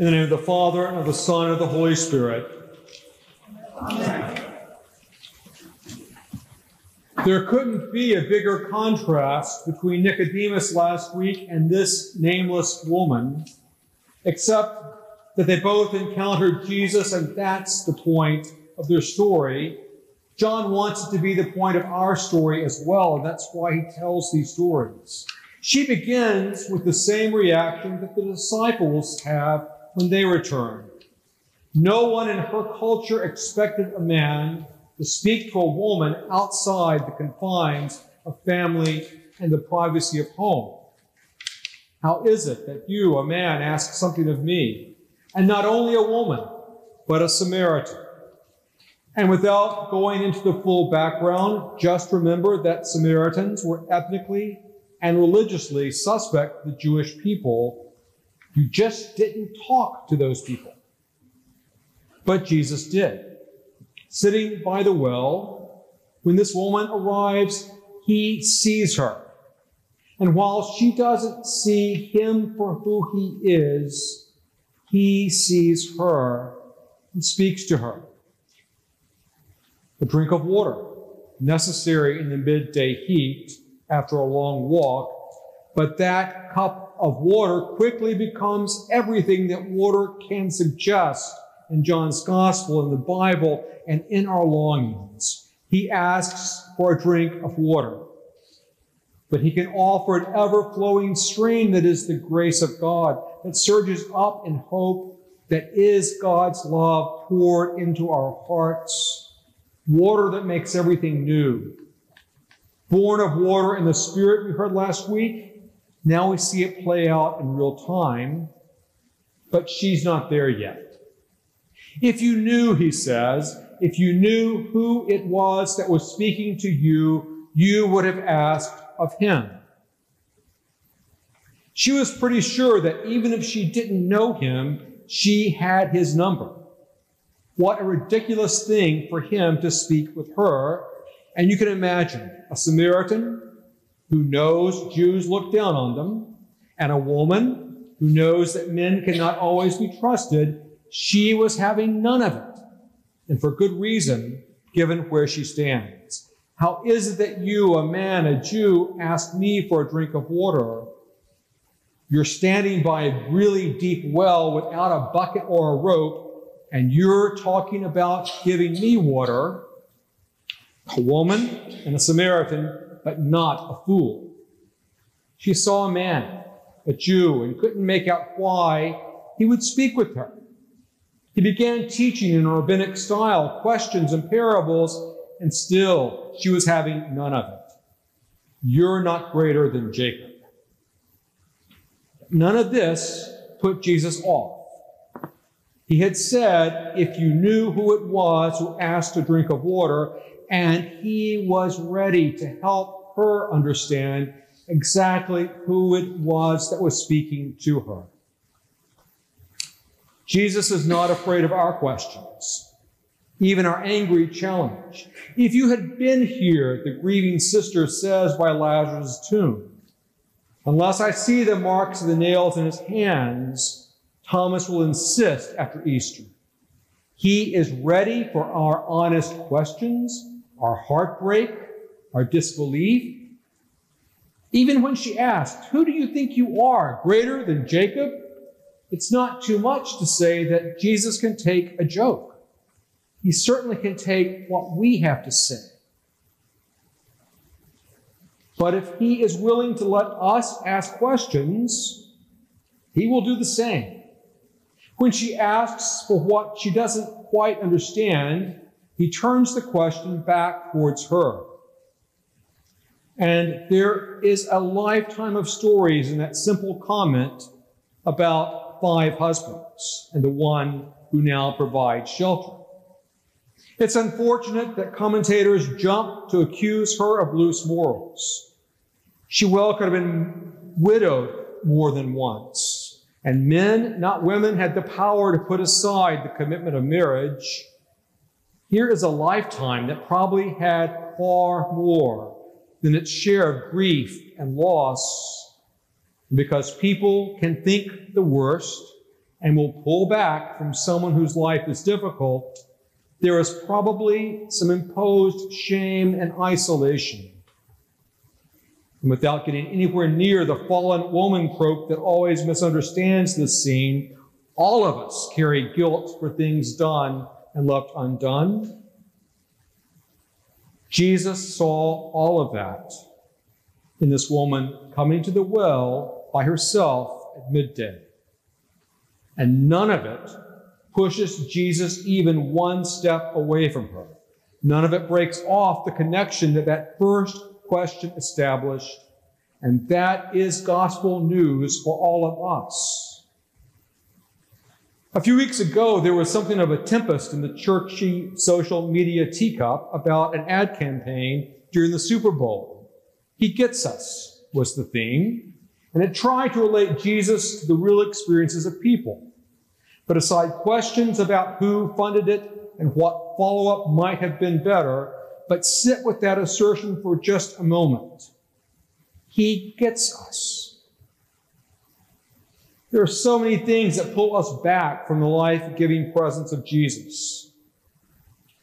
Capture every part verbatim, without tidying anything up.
In the name of the Father, and of the Son, and of the Holy Spirit. Amen. There couldn't be a bigger contrast between Nicodemus last week and this nameless woman, except that they both encountered Jesus, and that's the point of their story. John wants it to be the point of our story as well, and that's why he tells these stories. She begins with the same reaction that the disciples have when they return. No one in her culture expected a man to speak to a woman outside the confines of family and the privacy of home. How is it that you, a man, ask something of me, and not only a woman, but a Samaritan? And without going into the full background, just remember that Samaritans were ethnically and religiously suspect the Jewish people. You just didn't talk to those people. But Jesus did. Sitting by the well, when this woman arrives, he sees her. And while she doesn't see him for who he is, he sees her and speaks to her. A drink of water, necessary in the midday heat, after a long walk, but that cup of water quickly becomes everything that water can suggest in John's Gospel, in the Bible, and in our longings. He asks for a drink of water, but he can offer an ever-flowing stream that is the grace of God, that surges up in hope, that is God's love poured into our hearts, water that makes everything new. Born of water and the Spirit we heard last week, now we see it play out in real time, but she's not there yet. If you knew, he says, if you knew who it was that was speaking to you, you would have asked of him. She was pretty sure that even if she didn't know him, she had his number. What a ridiculous thing for him to speak with her. And you can imagine a Samaritan who knows Jews look down on them, and a woman who knows that men cannot always be trusted. She was having none of it, and for good reason, given where she stands. How is it that you, a man, a Jew, ask me for a drink of water? You're standing by a really deep well without a bucket or a rope, and you're talking about giving me water. A woman and a Samaritan, but not a fool. She saw a man, a Jew, and couldn't make out why he would speak with her. He began teaching in a rabbinic style, questions and parables, and still she was having none of it. You're not greater than Jacob. None of this put Jesus off. He had said, if you knew who it was who asked a drink of water, and he was ready to help her understand exactly who it was that was speaking to her. Jesus is not afraid of our questions, even our angry challenge. If you had been here, the grieving sister says by Lazarus' tomb, unless I see the marks of the nails in his hands, Thomas will insist after Easter. He is ready for our honest questions, our heartbreak, our disbelief. Even when she asked, who do you think you are, greater than Jacob? It's not too much to say that Jesus can take a joke. He certainly can take what we have to say. But if he is willing to let us ask questions, he will do the same. When she asks for what she doesn't quite understand, he turns the question back towards her. And there is a lifetime of stories in that simple comment about five husbands and the one who now provides shelter. It's unfortunate that commentators jump to accuse her of loose morals. She well could have been widowed more than once, and men, not women, had the power to put aside the commitment of marriage. Here is a lifetime that probably had far more than its share of grief and loss, because people can think the worst and will pull back from someone whose life is difficult, there is probably some imposed shame and isolation. And without getting anywhere near the fallen woman trope that always misunderstands this scene, all of us carry guilt for things done and left undone. Jesus saw all of that in this woman coming to the well by herself at midday. And none of it pushes Jesus even one step away from her. None of it breaks off the connection that that first question established, and that is gospel news for all of us. A few weeks ago, there was something of a tempest in the churchy social media teacup about an ad campaign during the Super Bowl. "He gets us" was the theme, and it tried to relate Jesus to the real experiences of people, put aside questions about who funded it and what follow-up might have been better, but sit with that assertion for just a moment. He gets us. There are so many things that pull us back from the life-giving presence of Jesus.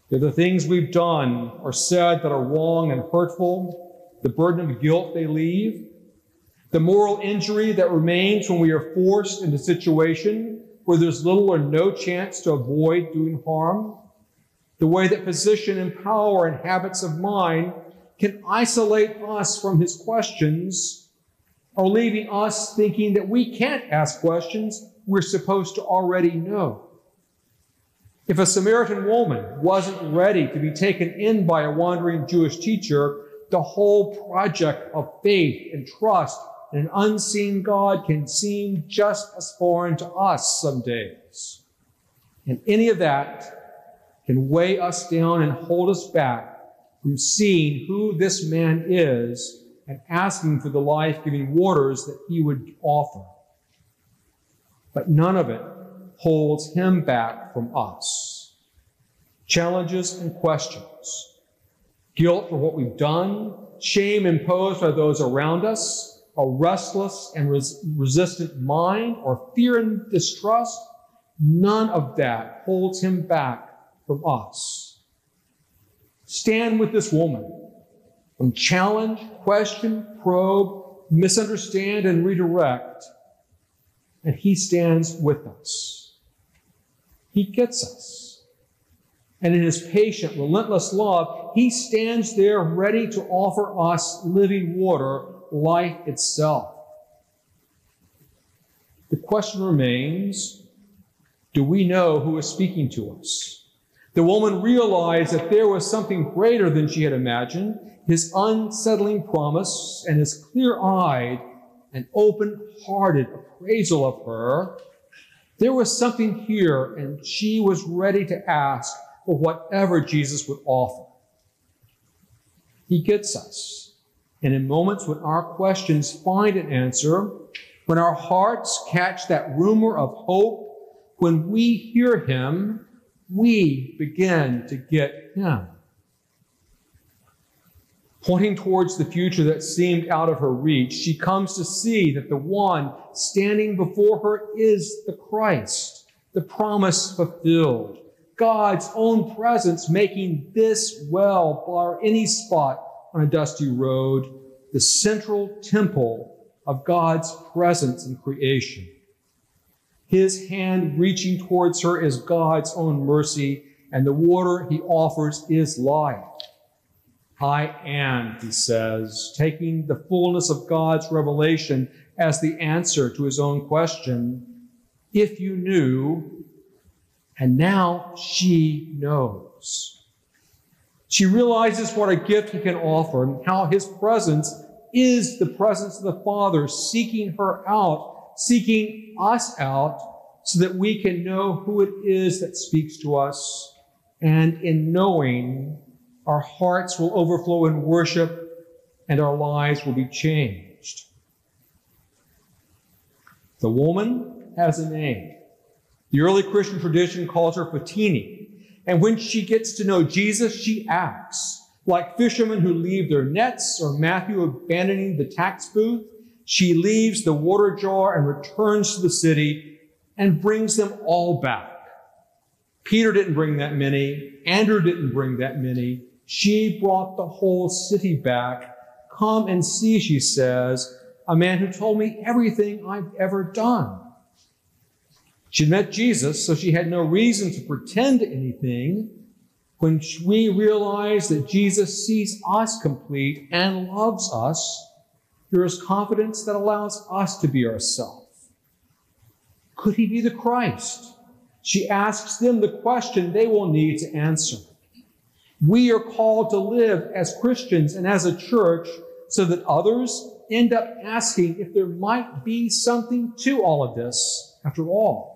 There are the things we've done or said that are wrong and hurtful, the burden of guilt they leave, the moral injury that remains when we are forced into situations where there's little or no chance to avoid doing harm, the way that position and power and habits of mind can isolate us from his questions, or leaving us thinking that we can't ask questions we're supposed to already know. If a Samaritan woman wasn't ready to be taken in by a wandering Jewish teacher, the whole project of faith and trust and an unseen God can seem just as foreign to us some days. And any of that can weigh us down and hold us back from seeing who this man is and asking for the life-giving waters that he would offer. But none of it holds him back from us. Challenges and questions, guilt for what we've done, shame imposed by those around us, a restless and res- resistant mind, or fear and distrust, none of that holds him back from us. Stand with this woman and challenge, question, probe, misunderstand, and redirect, and he stands with us. He gets us. And in his patient, relentless love, he stands there ready to offer us living water, life itself. The question remains, do we know who is speaking to us? The woman realized that there was something greater than she had imagined, his unsettling promise and his clear-eyed and open-hearted appraisal of her. There was something here, and she was ready to ask for whatever Jesus would offer. He gets us. And in moments when our questions find an answer, when our hearts catch that rumor of hope, when we hear him, we begin to get him. Pointing towards the future that seemed out of her reach, she comes to see that the one standing before her is the Christ, the promise fulfilled, God's own presence making this well bar any spot on a dusty road, the central temple of God's presence in creation. His hand reaching towards her is God's own mercy, and the water he offers is life. "I am," he says, taking the fullness of God's revelation as the answer to his own question, "If you knew," and now she knows. She realizes what a gift he can offer and how his presence is the presence of the Father seeking her out, seeking us out, so that we can know who it is that speaks to us. And in knowing, our hearts will overflow in worship and our lives will be changed. The woman has a name. The early Christian tradition calls her Patini. And when she gets to know Jesus, she acts. Like fishermen who leave their nets, or Matthew abandoning the tax booth, she leaves the water jar and returns to the city, and brings them all back. Peter didn't bring that many. Andrew didn't bring that many. She brought the whole city back. Come and see, she says, a man who told me everything I've ever done. She'd met Jesus, so she had no reason to pretend anything. When we realize that Jesus sees us complete and loves us, there is confidence that allows us to be ourselves. Could he be the Christ? She asks them the question they will need to answer. We are called to live as Christians and as a church so that others end up asking if there might be something to all of this after all.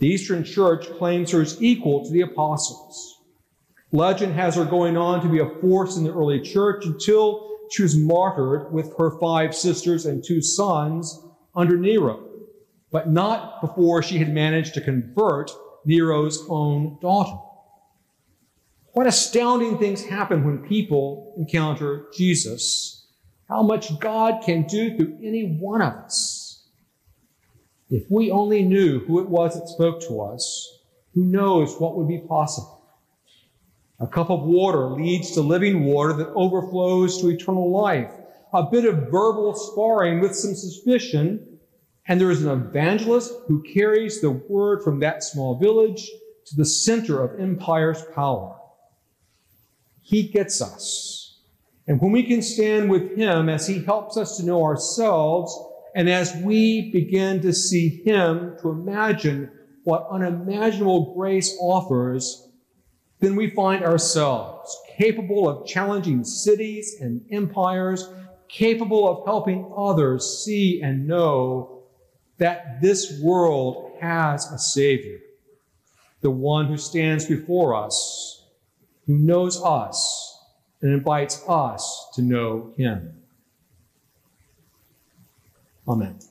The Eastern Church claims her as equal to the apostles. Legend has her going on to be a force in the early church until she was martyred with her five sisters and two sons under Nero, but not before she had managed to convert Nero's own daughter. What astounding things happen when people encounter Jesus. How much God can do through any one of us. If we only knew who it was that spoke to us, who knows what would be possible? A cup of water leads to living water that overflows to eternal life. A bit of verbal sparring with some suspicion, and there is an evangelist who carries the word from that small village to the center of empire's power. He gets us. And when we can stand with him as he helps us to know ourselves, and as we begin to see him, to imagine what unimaginable grace offers, then we find ourselves capable of challenging cities and empires, capable of helping others see and know that this world has a Savior, the one who stands before us, who knows us and invites us to know him. Amen.